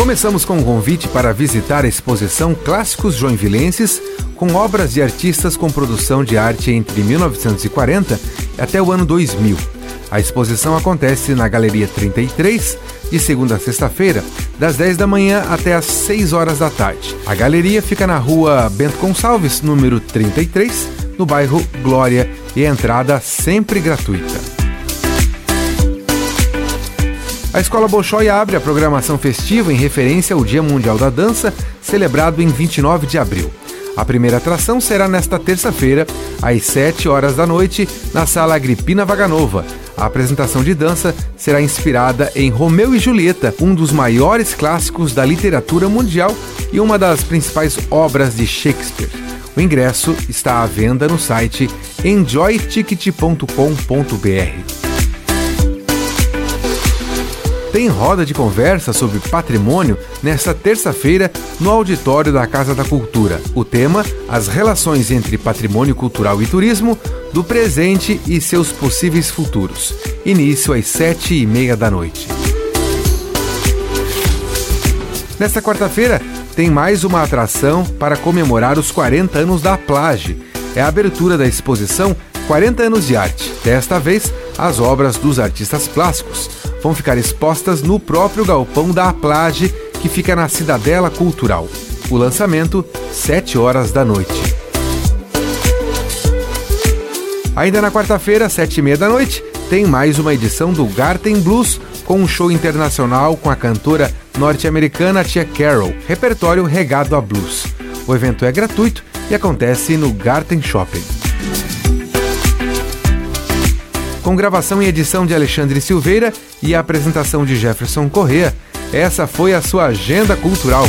Começamos com um convite para visitar a exposição Clássicos Joinvilenses, com obras de artistas com produção de arte entre 1940 até o ano 2000. A exposição acontece na Galeria 33, de segunda a sexta-feira, das 10 da manhã até às 6 horas da tarde. A galeria fica na rua Bento Gonçalves, número 33, no bairro Glória, e a entrada sempre gratuita. A Escola Bolshoi abre a programação festiva em referência ao Dia Mundial da Dança, celebrado em 29 de abril. A primeira atração será nesta terça-feira, às 7 horas da noite, na Sala Agripina Vaganova. A apresentação de dança será inspirada em Romeu e Julieta, um dos maiores clássicos da literatura mundial e uma das principais obras de Shakespeare. O ingresso está à venda no site enjoyticket.com.br. Tem roda de conversa sobre patrimônio nesta terça-feira no auditório da Casa da Cultura. O tema: as relações entre patrimônio cultural e turismo, do presente e seus possíveis futuros. Início às 7h30 da noite. Nesta quarta-feira, tem mais uma atração para comemorar os 40 anos da AAPLAJ. É a abertura da exposição 40 Anos de Arte. Desta vez, as obras dos artistas plásticos vão ficar expostas no próprio galpão da AAPLAJ, que fica na Cidadela Cultural. O lançamento, 7 horas da noite. Ainda na quarta-feira, 7h30 da noite, tem mais uma edição do Garten Blues, com um show internacional com a cantora norte-americana Tia Carroll, repertório regado a blues. O evento é gratuito e acontece no Garten Shopping. Com gravação e edição de Alexandre Silveira e a apresentação de Jefferson Corrêa, essa foi a sua agenda cultural.